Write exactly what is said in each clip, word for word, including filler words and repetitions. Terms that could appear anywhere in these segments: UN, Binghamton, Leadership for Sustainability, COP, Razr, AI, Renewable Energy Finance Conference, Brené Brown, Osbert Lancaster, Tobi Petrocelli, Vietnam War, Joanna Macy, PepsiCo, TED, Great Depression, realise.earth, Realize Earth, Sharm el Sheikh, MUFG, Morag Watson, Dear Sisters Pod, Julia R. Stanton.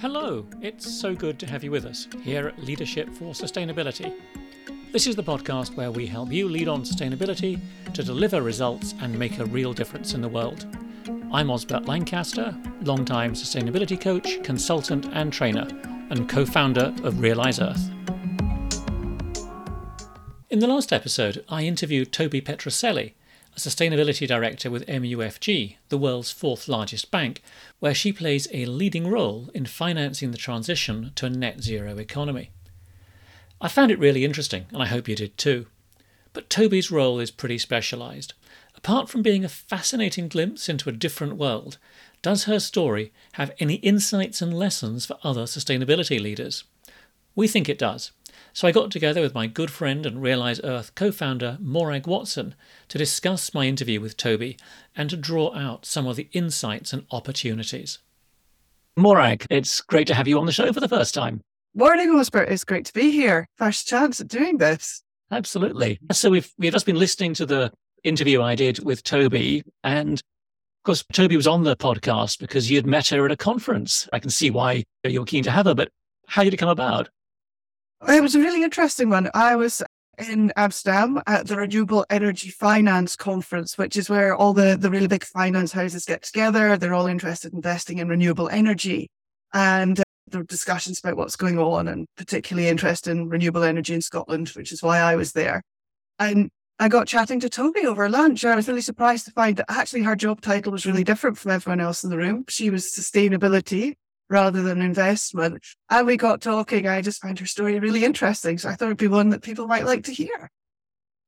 Hello, it's so good to have you with us here at Leadership for Sustainability. This is the podcast where we help you lead on sustainability to deliver results and make a real difference in the world. I'm Osbert Lancaster, longtime sustainability coach, consultant and trainer, and co-founder of Realize Earth. In the last episode, I interviewed Tobi Petrocelli, a sustainability director with M U F G, the world's fourth largest bank, where she plays a leading role in financing the transition to a net zero economy. I found it really interesting, and I hope you did too. But Tobi's role is pretty specialised. Apart from being a fascinating glimpse into a different world, does her story have any insights and lessons for other sustainability leaders? We think it does. So I got together with my good friend and Realize Earth co-founder Morag Watson to discuss my interview with Tobi and to draw out some of the insights and opportunities. Morag, it's great to have you on the show for the first time. Morning, Osbert. It's great to be here. First chance at doing this. Absolutely. So we've we've just been listening to the interview I did with Tobi, and of course, Tobi was on the podcast because you'd met her at a conference. I can see why you were keen to have her, but how did it come about? It was a really interesting one. I was in Amsterdam at the Renewable Energy Finance Conference, which is where all the, the really big finance houses get together. They're all interested in investing in renewable energy. And uh, there were discussions about what's going on, and particularly interest in renewable energy in Scotland, which is why I was there. And I got chatting to Tobi over lunch. I was really surprised to find that actually her job title was really different from everyone else in the room. She was sustainability rather than investment. And we got talking. I just found her story really interesting. So I thought it'd be one that people might like to hear.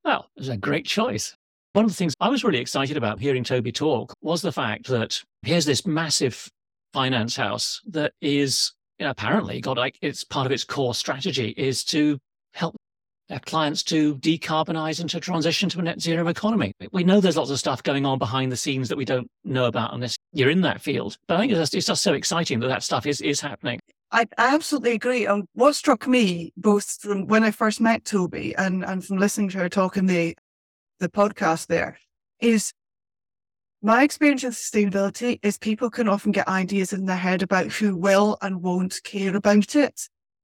Well, it was a great choice. One of the things I was really excited about hearing Tobi talk was the fact that here's this massive finance house that is, you know, apparently got like it's part of its core strategy is to help their clients to decarbonize and to transition to a net zero economy. We know there's lots of stuff going on behind the scenes that we don't know about unless you're in that field. But I think it's just, it's just so exciting that that stuff is, is happening. I absolutely agree. And what struck me, both from when I first met Tobi and, and from listening to her talk in the, the podcast there, is my experience with sustainability is people can often get ideas in their head about who will and won't care about it.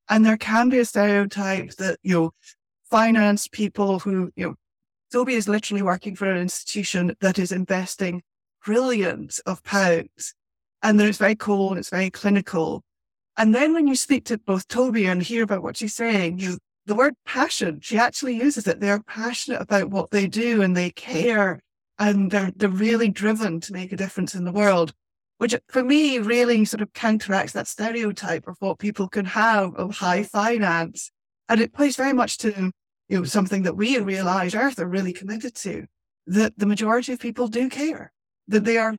And there can be a stereotype that, you know, finance people who, you know, Tobi is literally working for an institution that is investing trillions of pounds, and then it's very cool and it's very clinical. And then when you speak to both Tobi and hear about what she's saying, you, the word passion, she actually uses it. They're passionate about what they do and they care, and they're, they're really driven to make a difference in the world, which for me really sort of counteracts that stereotype of what people can have of high finance. And it plays very much to, you know, something that we at Realize Earth are really committed to, that the majority of people do care, that they are,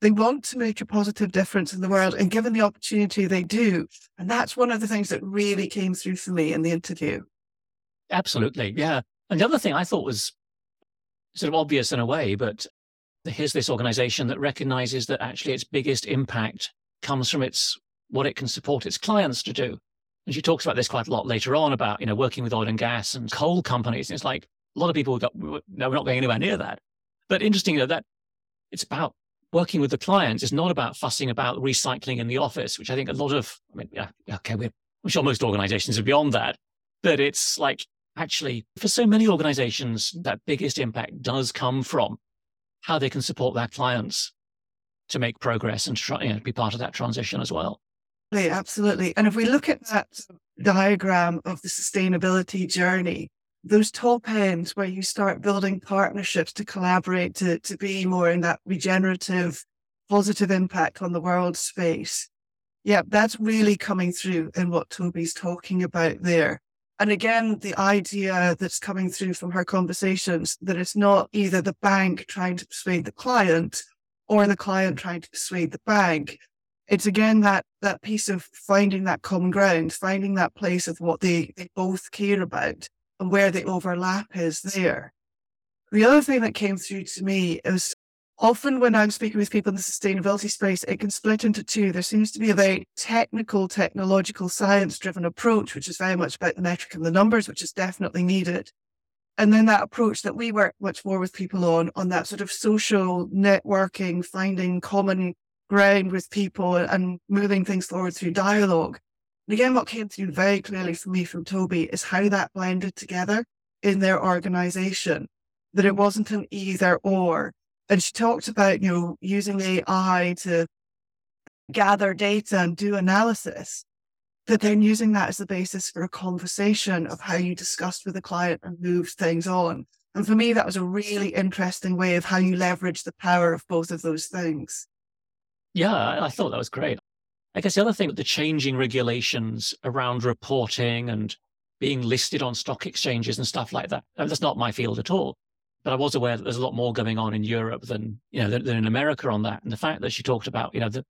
they want to make a positive difference in the world, and given the opportunity they do. And that's one of the things that really came through for me in the interview. Absolutely. Yeah. And the other thing I thought was sort of obvious in a way, but here's this organization that recognizes that actually its biggest impact comes from its, what it can support its clients to do. And she talks about this quite a lot later on about, you know, working with oil and gas and coal companies. And it's like a lot of people go, no, we're not going anywhere near that. But interesting, you know, that it's about working with the clients. It's not about fussing about recycling in the office, which I think a lot of, I mean, yeah, okay, we're, I'm sure most organizations are beyond that. But it's like, actually, for so many organizations, that biggest impact does come from how they can support their clients to make progress and try, you know, be part of that transition as well. Absolutely. And if we look at that diagram of the sustainability journey, those top ends where you start building partnerships to collaborate, to, to be more in that regenerative, positive impact on the world space. Yeah, that's really coming through in what Tobi's talking about there. And again, the idea that's coming through from her conversations that it's not either the bank trying to persuade the client or the client trying to persuade the bank. It's again that that piece of finding that common ground, finding that place of what they, they both care about and where the overlap is there. The other thing that came through to me is often when I'm speaking with people in the sustainability space, it can split into two. There seems to be a very technical, technological, science-driven approach, which is very much about the metric and the numbers, which is definitely needed. And then that approach that we work much more with people on, on that sort of social networking, finding common ground with people and moving things forward through dialogue. And again, what came through very clearly for me from Tobi is how that blended together in their organization, that it wasn't an either or. And she talked about, you know, using A I to gather data and do analysis, but then using that as the basis for a conversation of how you discussed with the client and moved things on. And for me, that was a really interesting way of how you leverage the power of both of those things. Yeah, I thought that was great. I guess the other thing, the changing regulations around reporting and being listed on stock exchanges and stuff like that. I mean, that's not my field at all, but I was aware that there's a lot more going on in Europe than, you know, than, than in America on that. And the fact that she talked about, you know, the,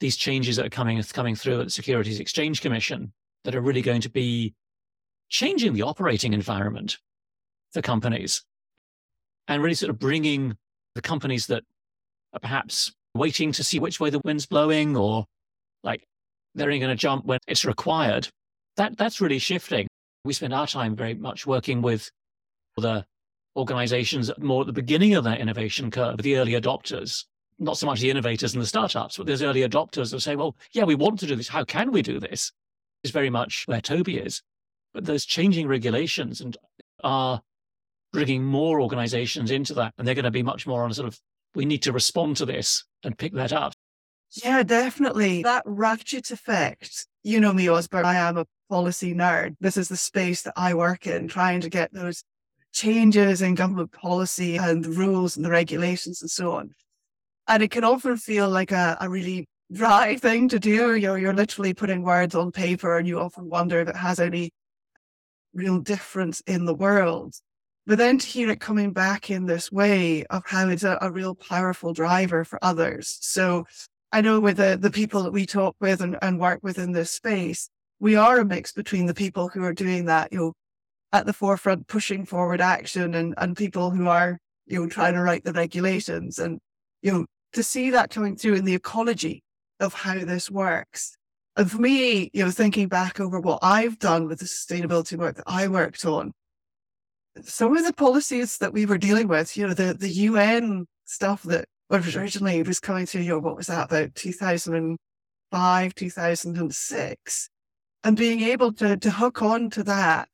these changes that are coming coming through at the Securities Exchange Commission that are really going to be changing the operating environment for companies and really sort of bringing the companies that are perhaps waiting to see which way the wind's blowing, or like they're only going to jump when it's required. That that's really shifting. We spend our time very much working with the organizations more at the beginning of that innovation curve, the early adopters, not so much the innovators and the startups, but those early adopters that say, well, yeah, we want to do this. How can we do this? Is very much where Tobi is. But those changing regulations and are bringing more organizations into that. And they're going to be much more on a sort of, we need to respond to this and pick that up. Yeah, definitely. That ratchet effect. You know me, Osbert, I am a policy nerd. This is the space that I work in, trying to get those changes in government policy and the rules and the regulations and so on. And it can often feel like a, a really dry thing to do. You're, you're literally putting words on paper, and you often wonder if it has any real difference in the world. But then to hear it coming back in this way of how it's a, a real powerful driver for others. So I know with the, the people that we talk with and, and work with in this space, we are a mix between the people who are doing that, you know, at the forefront, pushing forward action, and, and people who are, you know, trying to write the regulations. And, you know, to see that coming through in the ecology of how this works. And for me, you know, thinking back over what I've done with the sustainability work that I worked on, some of the policies that we were dealing with, you know, the, the U N stuff that was originally was coming through, you know, what was that, about two thousand five, two thousand six, and being able to, to hook on to that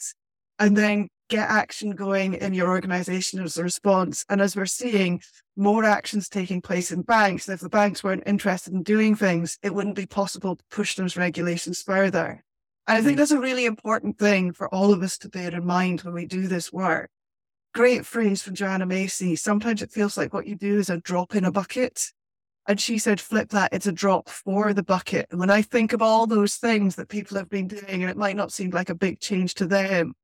and then get action going in your organization as a response. And as we're seeing more actions taking place in banks, and if the banks weren't interested in doing things, it wouldn't be possible to push those regulations further. And I think that's a really important thing for all of us to bear in mind when we do this work. Great phrase from Joanna Macy. Sometimes it feels like what you do is a drop in a bucket. And she said, flip that, it's a drop for the bucket. And when I think of all those things that people have been doing, and it might not seem like a big change to them,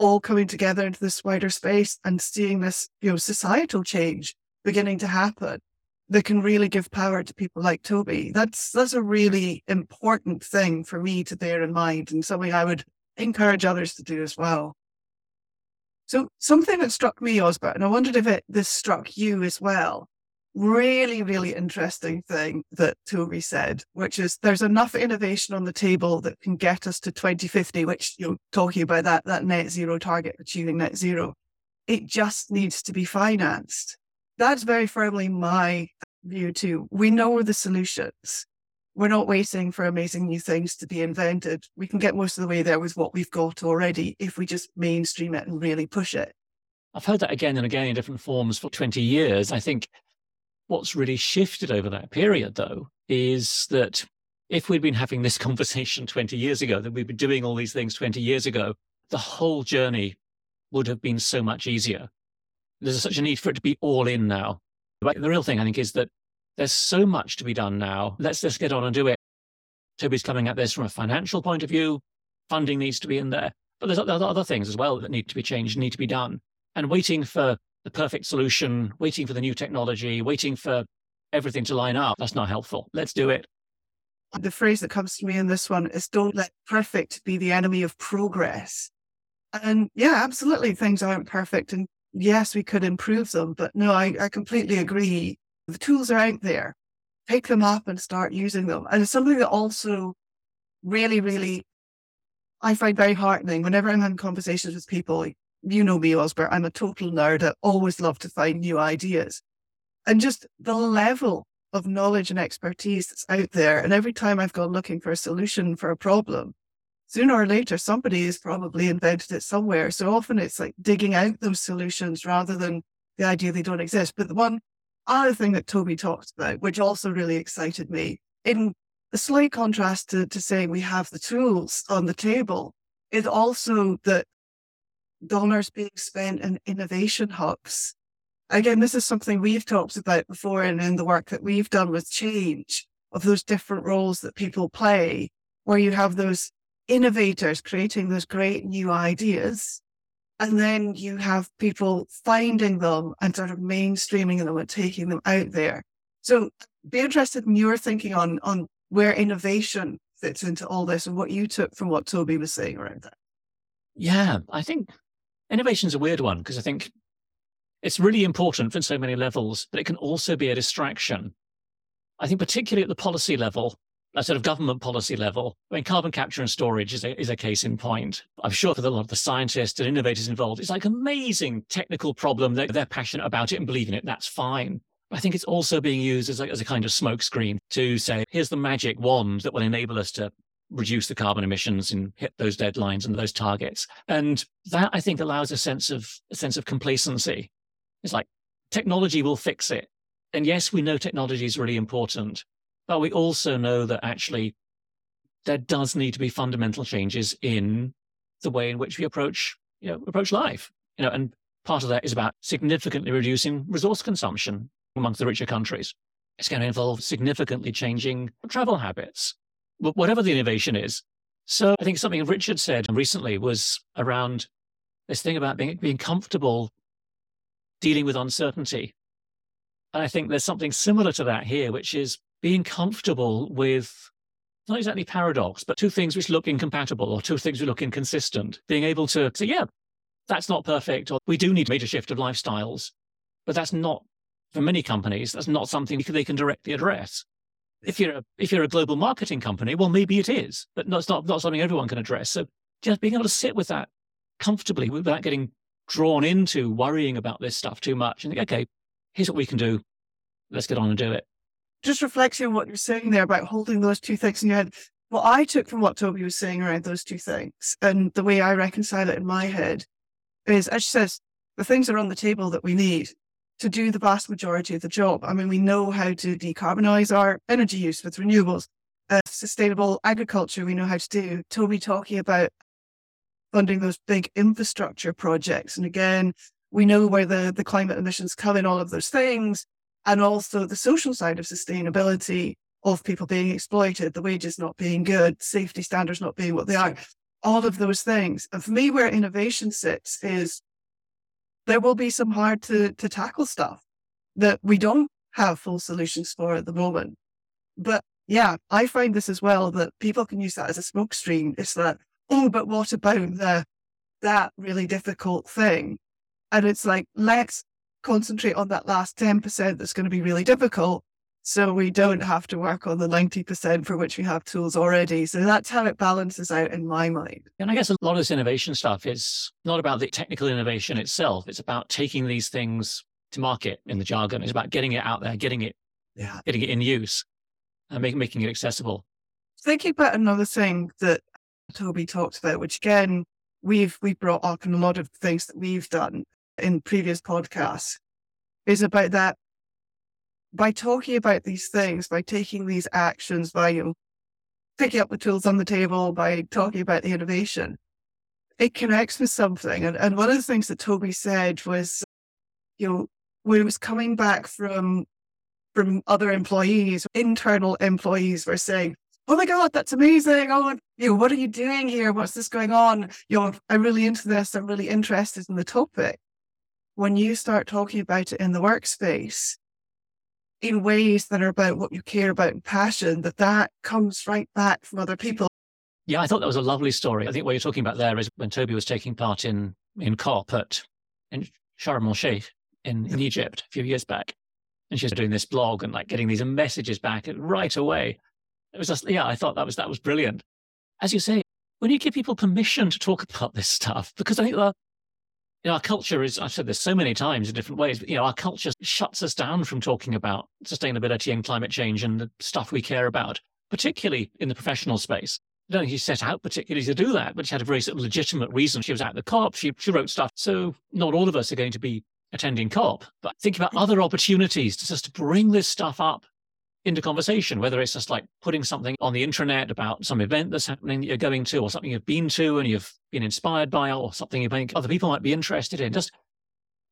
all coming together into this wider space and seeing this, you know, societal change beginning to happen, that can really give power to people like Tobi. That's that's a really important thing for me to bear in mind, and something I would encourage others to do as well. So something that struck me, Osbert, and I wondered if it, this struck you as well, really, really interesting thing that Tobi said, which is there's enough innovation on the table that can get us to twenty fifty, which, you know, talking about that, that net zero target, achieving net zero, it just needs to be financed. That's very firmly my view too. We know the solutions. We're not waiting for amazing new things to be invented. We can get most of the way there with what we've got already if we just mainstream it and really push it. I've heard that again and again in different forms for twenty years. I think what's really shifted over that period, though, is that if we'd been having this conversation twenty years ago, that we'd been doing all these things twenty years ago, the whole journey would have been so much easier. There's such a need for it to be all in now. But the real thing, I think, is that there's so much to be done now. Let's just get on and do it. Tobi's coming at this from a financial point of view. Funding needs to be in there. But there's other things as well that need to be changed, need to be done. And waiting for the perfect solution, waiting for the new technology, waiting for everything to line up, that's not helpful. Let's do it. The phrase that comes to me in this one is don't let perfect be the enemy of progress. And yeah, absolutely, things aren't perfect. And yes, we could improve them, but no, I, I completely agree. The tools are out there. Pick them up and start using them. And it's something that also really, really, I find very heartening whenever I'm having conversations with people. You know me, Osbert, I'm a total nerd. I always love to find new ideas. And just the level of knowledge and expertise that's out there. And every time I've gone looking for a solution for a problem, sooner or later, somebody has probably invented it somewhere. So often it's like digging out those solutions rather than the idea they don't exist. But the one other thing that Tobi talked about, which also really excited me, in a slight contrast to, to saying we have the tools on the table, is also that dollars being spent in innovation hubs. Again, this is something we've talked about before, and in the work that we've done with change, of those different roles that people play, where you have those innovators creating those great new ideas, and then you have people finding them and sort of mainstreaming them and taking them out there. So be interested in your thinking on, on where innovation fits into all this and what you took from what Tobi was saying around that. Yeah, I think innovation's a weird one, because I think it's really important for so many levels, but it can also be a distraction. I think particularly at the policy level, that sort of government policy level, I mean, carbon capture and storage is a, is a case in point. I'm sure for the, a lot of the scientists and innovators involved, it's like an amazing technical problem. They're, they're passionate about it and believe in it. That's fine. But I think it's also being used as a, as a kind of smokescreen to say, here's the magic wand that will enable us to reduce the carbon emissions and hit those deadlines and those targets. And that, I think, allows a sense of a sense of complacency. It's like technology will fix it. And yes, we know technology is really important, but we also know that actually there does need to be fundamental changes in the way in which we approach, you know, approach life. You know, and part of that is about significantly reducing resource consumption amongst the richer countries. It's going to involve significantly changing travel habits, whatever the innovation is. So I think something Richard said recently was around this thing about being, being comfortable dealing with uncertainty. And I think there's something similar to that here, which is being comfortable with, not exactly paradox, but two things which look incompatible or two things which look inconsistent. Being able to say, yeah, that's not perfect, or we do need a major shift of lifestyles, but that's not, for many companies, that's not something they can directly address. If you're a, if you're a global marketing company, well, maybe it is, but no, it's not, not something everyone can address. So just being able to sit with that comfortably without getting drawn into worrying about this stuff too much and think, okay, here's what we can do. Let's get on and do it. Just reflecting on what you're saying there about holding those two things in your head. What I took from what Tobi was saying around those two things and the way I reconcile it in my head is, as she says, the things are on the table that we need to do the vast majority of the job. I mean, we know how to decarbonize our energy use with renewables, uh, sustainable agriculture, we know how to do. Tobi talking about funding those big infrastructure projects. And again, we know where the, the climate emissions come in, all of those things. And also the social side of sustainability, of people being exploited, the wages not being good, safety standards not being what they are, all of those things. And for me, where innovation sits is there will be some hard to, to tackle stuff that we don't have full solutions for at the moment. But yeah, I find this as well, that people can use that as a smokescreen. It's that, oh, but what about the, that really difficult thing? And it's like, let's concentrate on that last ten percent that's going to be really difficult, so we don't have to work on the ninety percent for which we have tools already. So that's how it balances out in my mind. And I guess a lot of this innovation stuff is not about the technical innovation itself. It's about taking these things to market in the jargon. It's about getting it out there, getting it, yeah. getting it in use and make, making it accessible. Thinking about another thing that Tobi talked about, which again, we've, we've brought up in a lot of things that we've done in previous podcasts, is about that by talking about these things, by taking these actions, by you know, picking up the tools on the table, by talking about the innovation, it connects with something. And, and one of the things that Tobi said was, you know, when it was coming back from, from other employees, internal employees were saying, oh my God, that's amazing. Oh, you know, what are you doing here? What's this going on? You know, I'm really into this. I'm really interested in the topic. When you start talking about it in the workspace in ways that are about what you care about and passion, that that comes right back from other people. Yeah, I thought that was a lovely story. I think what you're talking about there is when Tobi was taking part in, in COP at in Sharm el Sheikh in, in Egypt a few years back. And she was doing this blog and like getting these messages back right away. It was just, yeah, I thought that was, that was brilliant. As you say, when you give people permission to talk about this stuff, because I think that You know, our culture is, I've said this so many times in different ways, but, you know, our culture shuts us down from talking about sustainability and climate change and the stuff we care about, particularly in the professional space. I don't think she set out particularly to do that, but she had a very sort of legitimate reason. She was at the COP, she, she wrote stuff. So not all of us are going to be attending COP, but think about other opportunities to just bring this stuff up into conversation, whether it's just like putting something on the intranet about some event that's happening that you're going to, or something you've been to and you've been inspired by, or something you think other people might be interested in. Just,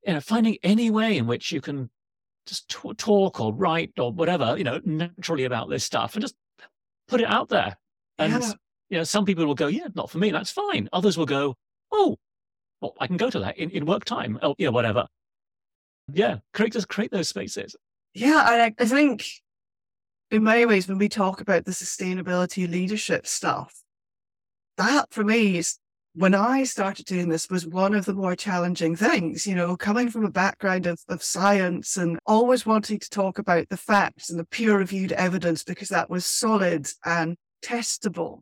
you know, finding any way in which you can just t- talk or write or whatever, you know, naturally about this stuff and just put it out there. And, yeah. you know, some people will go, yeah, not for me. That's fine. Others will go, oh, well, I can go to that in, in work time or, you know, whatever. Yeah. Create, just create those spaces. Yeah. I, I think, in many ways, when we talk about the sustainability leadership stuff, that for me is, when I started doing this, was one of the more challenging things, you know, coming from a background of, of science and always wanting to talk about the facts and the peer-reviewed evidence because that was solid and testable,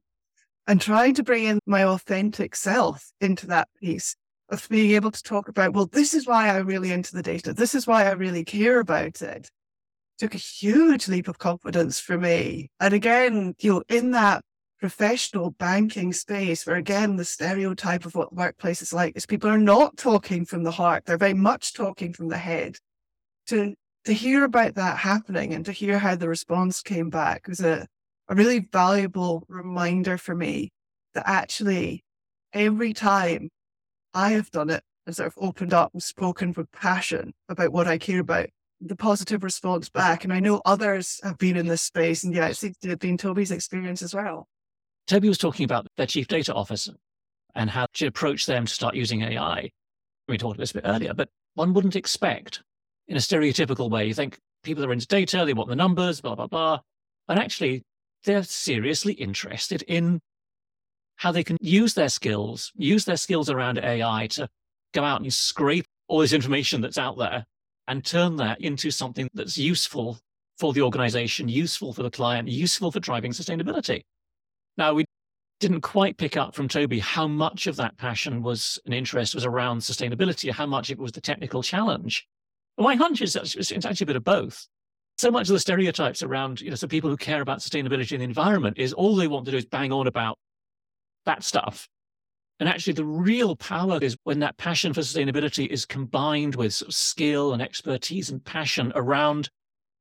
and trying to bring in my authentic self into that piece of being able to talk about, well, this is why I'm really into the data. This is why I really care about it. Took a huge leap of confidence for me. And again, you know, in that professional banking space where, again, the stereotype of what the workplace is like is people are not talking from the heart. They're very much talking from the head. To to hear about that happening and to hear how the response came back was a, a really valuable reminder for me that actually every time I have done it and sort of opened up and spoken with passion about what I care about, the positive response back. And I know others have been in this space, and yeah, it's been Tobi's experience as well. Tobi was talking about their chief data officer and how she approached them to start using A I. We talked about this a bit earlier, but one wouldn't expect in a stereotypical way. You think people are into data, they want the numbers, blah, blah, blah. And actually they're seriously interested in how they can use their skills, use their skills around A I to go out and scrape all this information that's out there and turn that into something that's useful for the organization, useful for the client, useful for driving sustainability. Now, we didn't quite pick up from Tobi how much of that passion was an interest was around sustainability, how much it was the technical challenge. My hunch is that it's actually a bit of both. So much of the stereotypes around, you know, so people who care about sustainability and the environment is all they want to do is bang on about that stuff. And actually the real power is when that passion for sustainability is combined with sort of skill and expertise and passion around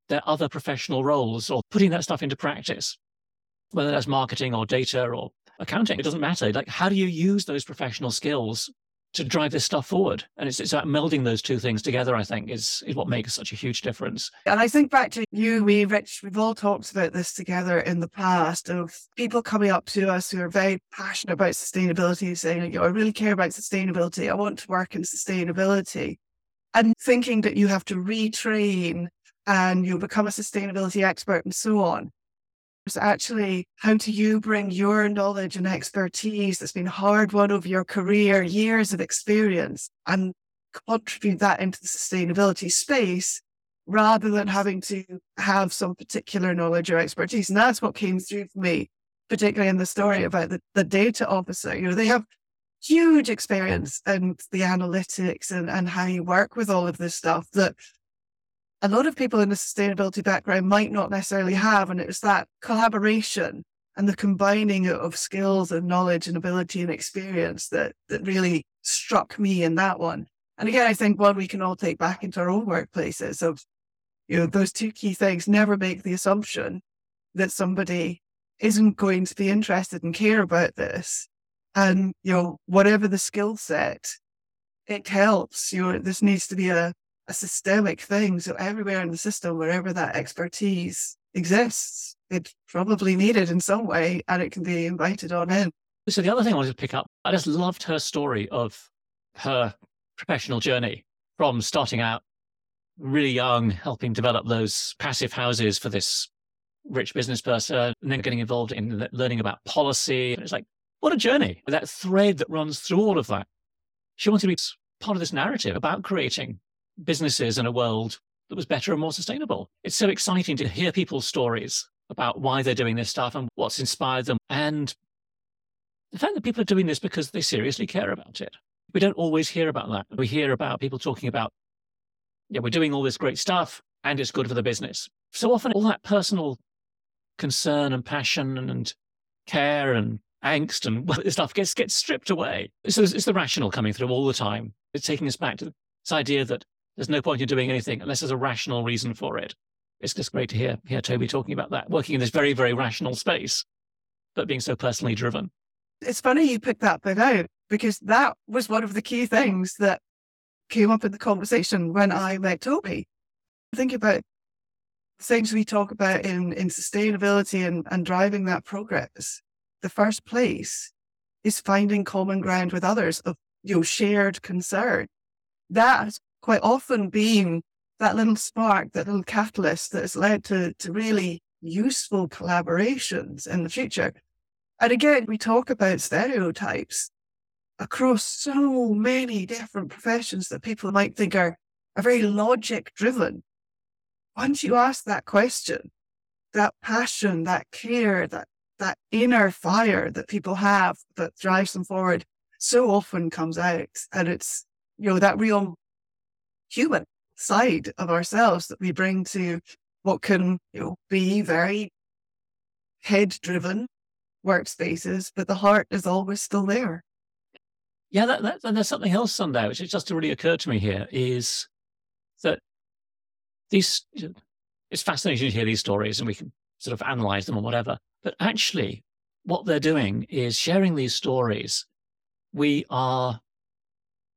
their other professional roles or putting that stuff into practice, whether that's marketing or data or accounting, it doesn't matter. Like, how do you use those professional skills to drive this stuff forward? And it's, it's about melding those two things together, I think, is, is what makes such a huge difference. And I think back to you, we, Rich, we've all talked about this together in the past of people coming up to us who are very passionate about sustainability and saying, you know, I really care about sustainability. I want to work in sustainability. And thinking that you have to retrain and you'll become a sustainability expert and so on. So actually, how do you bring your knowledge and expertise that's been hard won over your career, years of experience, and contribute that into the sustainability space rather than having to have some particular knowledge or expertise? And that's what came through for me, particularly in the story about the, the data officer. You know, they have huge experience in the analytics and, and how you work with all of this stuff that a lot of people in the sustainability background might not necessarily have. And it's that collaboration and the combining of skills and knowledge and ability and experience that, that really struck me in that one. And again, I think one we can all take back into our own workplaces of, you know, those two key things. Never make the assumption that somebody isn't going to be interested and care about this. And, you know, whatever the skill set, it helps. You know, this needs to be a, a systemic thing. So everywhere in the system, wherever that expertise exists, it's probably needed in some way and it can be invited on in. So the other thing I wanted to pick up, I just loved her story of her professional journey from starting out really young, helping develop those passive houses for this rich business person and then getting involved in learning about policy. And it's like, what a journey. That thread that runs through all of that. She wanted to be part of this narrative about creating businesses in a world that was better and more sustainable. It's so exciting to hear people's stories about why they're doing this stuff and what's inspired them. And the fact that people are doing this because they seriously care about it. We don't always hear about that. We hear about people talking about, yeah, we're doing all this great stuff and it's good for the business. So often all that personal concern and passion and, and care and angst and well, this stuff gets, gets stripped away. So it's, it's the rational coming through all the time. It's taking us back to this idea that there's no point in doing anything unless there's a rational reason for it. It's just great to hear, hear Tobi talking about that, working in this very, very rational space, but being so personally driven. It's funny you picked that bit out, because that was one of the key things that came up in the conversation when I met Tobi. Think about things we talk about in, in sustainability and, and driving that progress. The first place is finding common ground with others of, you know, shared concern. That has quite often been that little spark, that little catalyst that has led to, to really useful collaborations in the future. And again, we talk about stereotypes across so many different professions that people might think are, are very logic driven. Once you ask that question, that passion, that care, that, that inner fire that people have that drives them forward so often comes out. And it's, you know, that real human side of ourselves that we bring to what can, you know, be very head-driven workspaces, but the heart is always still there. Yeah, that, that, and there's something else on there, which has just really occurred to me here, is that these, it's fascinating to hear these stories and we can sort of analyze them or whatever, but actually what they're doing is sharing these stories. We are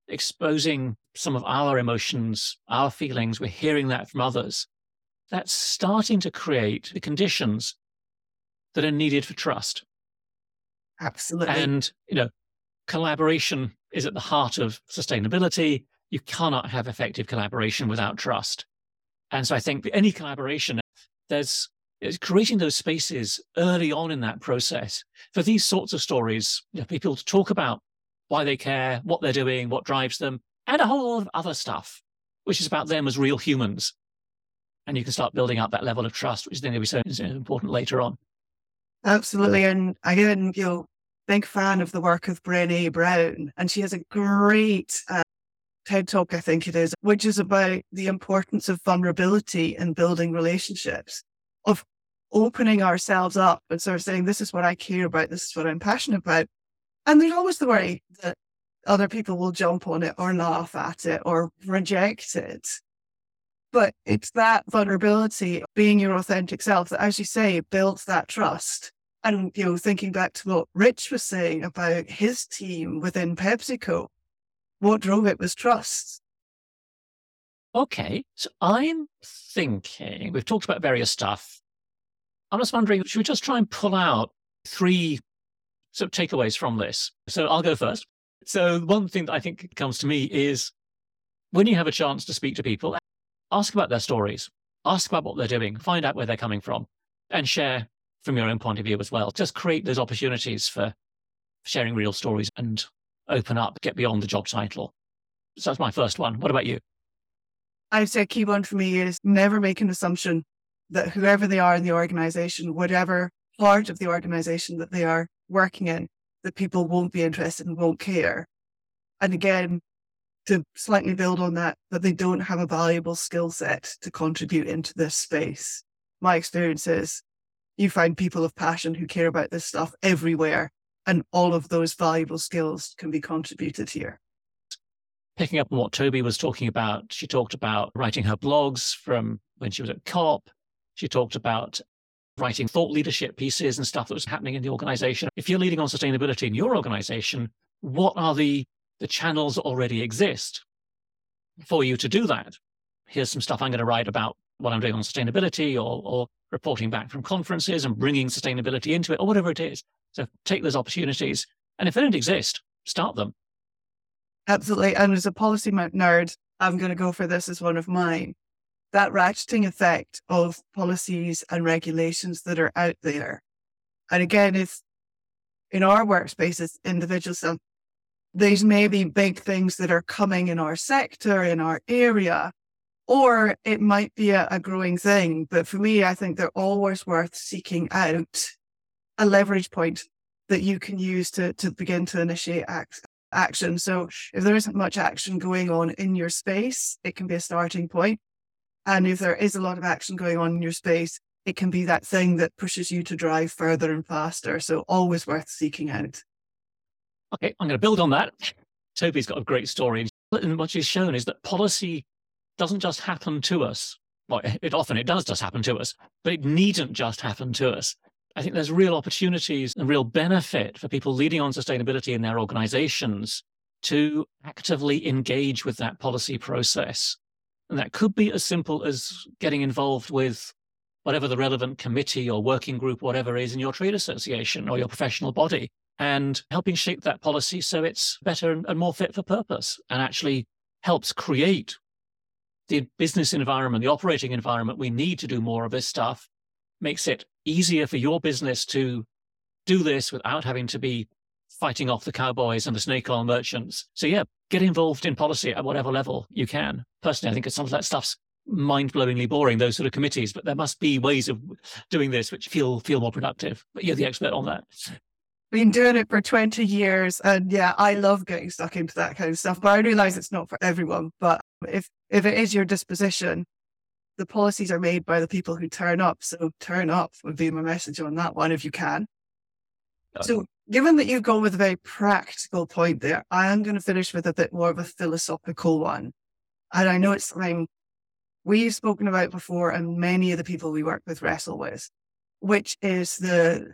exposing some of our emotions, our feelings, we're hearing that from others. That's starting to create the conditions that are needed for trust. Absolutely. And, you know, collaboration is at the heart of sustainability. You cannot have effective collaboration without trust. And so I think any collaboration, there's it's creating those spaces early on in that process for these sorts of stories, you know, people to talk about why they care, what they're doing, what drives them, and a whole lot of other stuff, which is about them as real humans. And you can start building up that level of trust, which is going to be so important later on. Absolutely. And again, you know, big fan of the work of Brené Brown. And she has a great uh, TED Talk, I think it is, which is about the importance of vulnerability in building relationships, of opening ourselves up and sort of saying, this is what I care about, this is what I'm passionate about. And there's always the worry that other people will jump on it or laugh at it or reject it. But it's that vulnerability, being your authentic self, that, as you say, builds that trust. And, you know, thinking back to what Rich was saying about his team within PepsiCo, what drove it was trust. Okay, so I'm thinking, we've talked about various stuff. I'm just wondering, should we just try and pull out three sort of takeaways from this? So I'll go first. So one thing that I think comes to me is when you have a chance to speak to people, ask about their stories, ask about what they're doing, find out where they're coming from, and share from your own point of view as well. Just create those opportunities for sharing real stories and open up, get beyond the job title. So that's my first one. What about you? I'd say a key one for me is never make an assumption that whoever they are in the organization, whatever part of the organization that they are working in, that people won't be interested and won't care. And again, to slightly build on that, that they don't have a valuable skill set to contribute into this space. My experience is you find people of passion who care about this stuff everywhere, and all of those valuable skills can be contributed here. Picking up on what Tobi was talking about, she talked about writing her blogs from when she was at COP. She talked about writing thought leadership pieces and stuff that was happening in the organization. If you're leading on sustainability in your organization, what are the The channels already exist for you to do that? Here's some stuff I'm going to write about what I'm doing on sustainability, or, or reporting back from conferences and bringing sustainability into it, or whatever it is. So take those opportunities. And if they don't exist, start them. Absolutely. And as a policy nerd, I'm going to go for this as one of mine. That ratcheting effect of policies and regulations that are out there. And again, if in our workspaces, individuals, these may be big things that are coming in our sector, in our area, or it might be a, a growing thing. But for me, I think they're always worth seeking out a leverage point that you can use to, to begin to initiate action. action. So if there isn't much action going on in your space, it can be a starting point. And if there is a lot of action going on in your space, it can be that thing that pushes you to drive further and faster. So always worth seeking out. Okay, I'm going to build on that. Tobi's got a great story. And what she's shown is that policy doesn't just happen to us. Well, it often it does just happen to us, but it needn't just happen to us. I think there's real opportunities and real benefit for people leading on sustainability in their organizations to actively engage with that policy process. And that could be as simple as getting involved with whatever the relevant committee or working group, whatever is in your trade association or your professional body, and helping shape that policy so it's better and more fit for purpose and actually helps create the business environment, the operating environment we need to do more of this stuff, makes it easier for your business to do this without having to be fighting off the cowboys and the snake oil merchants. So yeah, get involved in policy at whatever level you can. Personally, I think some of that stuff's mind-blowingly boring, those sort of committees, but there must be ways of doing this which feel feel more productive. But you're the expert on that. Been doing it for twenty years, and yeah, I love getting stuck into that kind of stuff, but I realize it's not for everyone. But if if it is your disposition, the policies are made by the people who turn up. So turn up would be my message on that one, if you can. Okay. So given that you've gone with a very practical point there, I am going to finish with a bit more of a philosophical one. And I know it's something we've spoken about before and many of the people we work with wrestle with, which is the,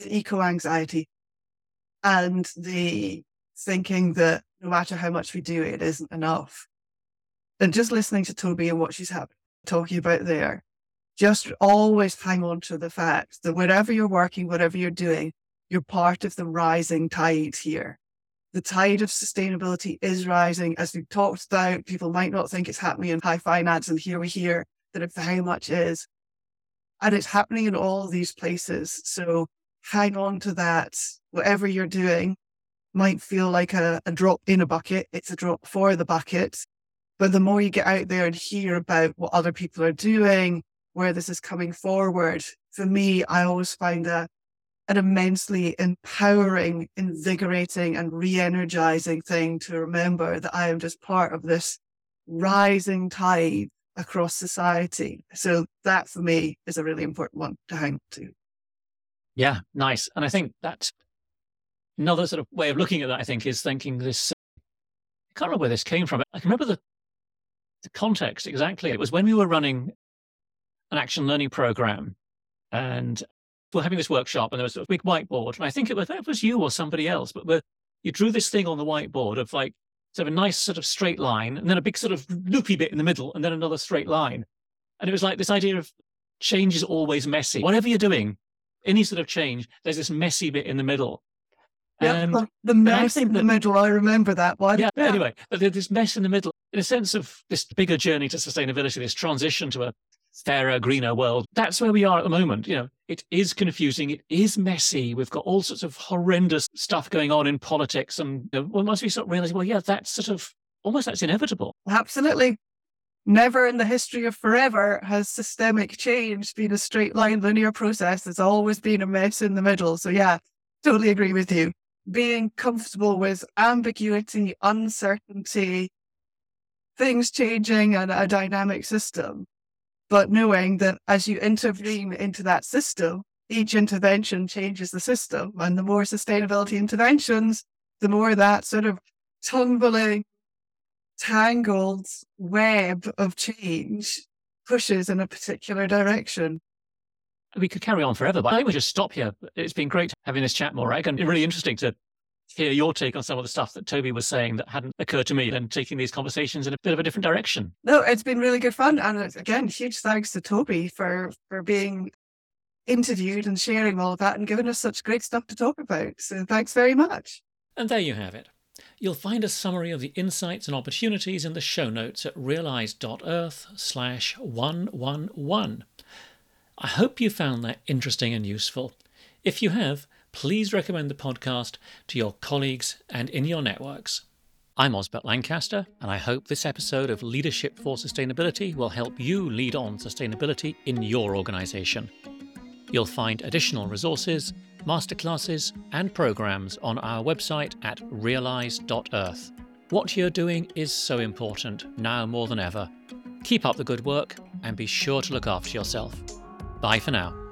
the eco-anxiety and the thinking that no matter how much we do, it isn't enough. And just listening to Tobi and what she's ha- talking about there, just always hang on to the fact that wherever you're working, whatever you're doing, you're part of the rising tide here. The tide of sustainability is rising. As we've talked about, people might not think it's happening in high finance, and here we hear that if the how much is. And it's happening in all these places. So hang on to that. Whatever you're doing might feel like a, a drop in a bucket. It's a drop for the bucket. But the more you get out there and hear about what other people are doing, where this is coming forward, for me, I always find that an immensely empowering, invigorating and re-energizing thing to remember that I am just part of this rising tide across society. So that for me is a really important one to hang to. Yeah, nice. And I think that's another sort of way of looking at that, I think, is thinking this, I can't remember where this came from. I can remember the, the context exactly. It was when we were running an action learning program and we're having this workshop, and there was a big whiteboard, and I think it was, it was you or somebody else, but we're, you drew this thing on the whiteboard of like sort of a nice sort of straight line, and then a big sort of loopy bit in the middle, and then another straight line. And it was like this idea of change is always messy. Whatever you're doing, any sort of change, there's this messy bit in the middle. Yeah, um, the mess in the that, middle, I remember that one. Yeah, yeah. Anyway, but there's this mess in the middle, in a sense of this bigger journey to sustainability, this transition to a fairer, greener world. That's where we are at the moment. You know, it is confusing. It is messy. We've got all sorts of horrendous stuff going on in politics. And you know, once we sort of realize, well, yeah, that's sort of almost that's inevitable. Absolutely. Never in the history of forever has systemic change been a straight line, linear process. There's always been a mess in the middle. So yeah, totally agree with you. Being comfortable with ambiguity, uncertainty, things changing and a dynamic system, but knowing that as you intervene into that system, each intervention changes the system. And the more sustainability interventions, the more that sort of tumbling, tangled web of change pushes in a particular direction. We could carry on forever, but I think we'll just stop here. It's been great having this chat, Morag, and really interesting to hear your take on some of the stuff that Tobi was saying that hadn't occurred to me, and taking these conversations in a bit of a different direction. No, it's been really good fun. And again, huge thanks to Tobi for, for being interviewed and sharing all of that and giving us such great stuff to talk about. So thanks very much. And there you have it. You'll find a summary of the insights and opportunities in the show notes at realize dot earth slash one eleven. I hope you found that interesting and useful. If you have, please recommend the podcast to your colleagues and in your networks. I'm Osbert Lancaster, and I hope this episode of Leadership for Sustainability will help you lead on sustainability in your organisation. You'll find additional resources, masterclasses, and programs on our website at realize dot earth. What you're doing is so important now more than ever. Keep up the good work and be sure to look after yourself. Bye for now.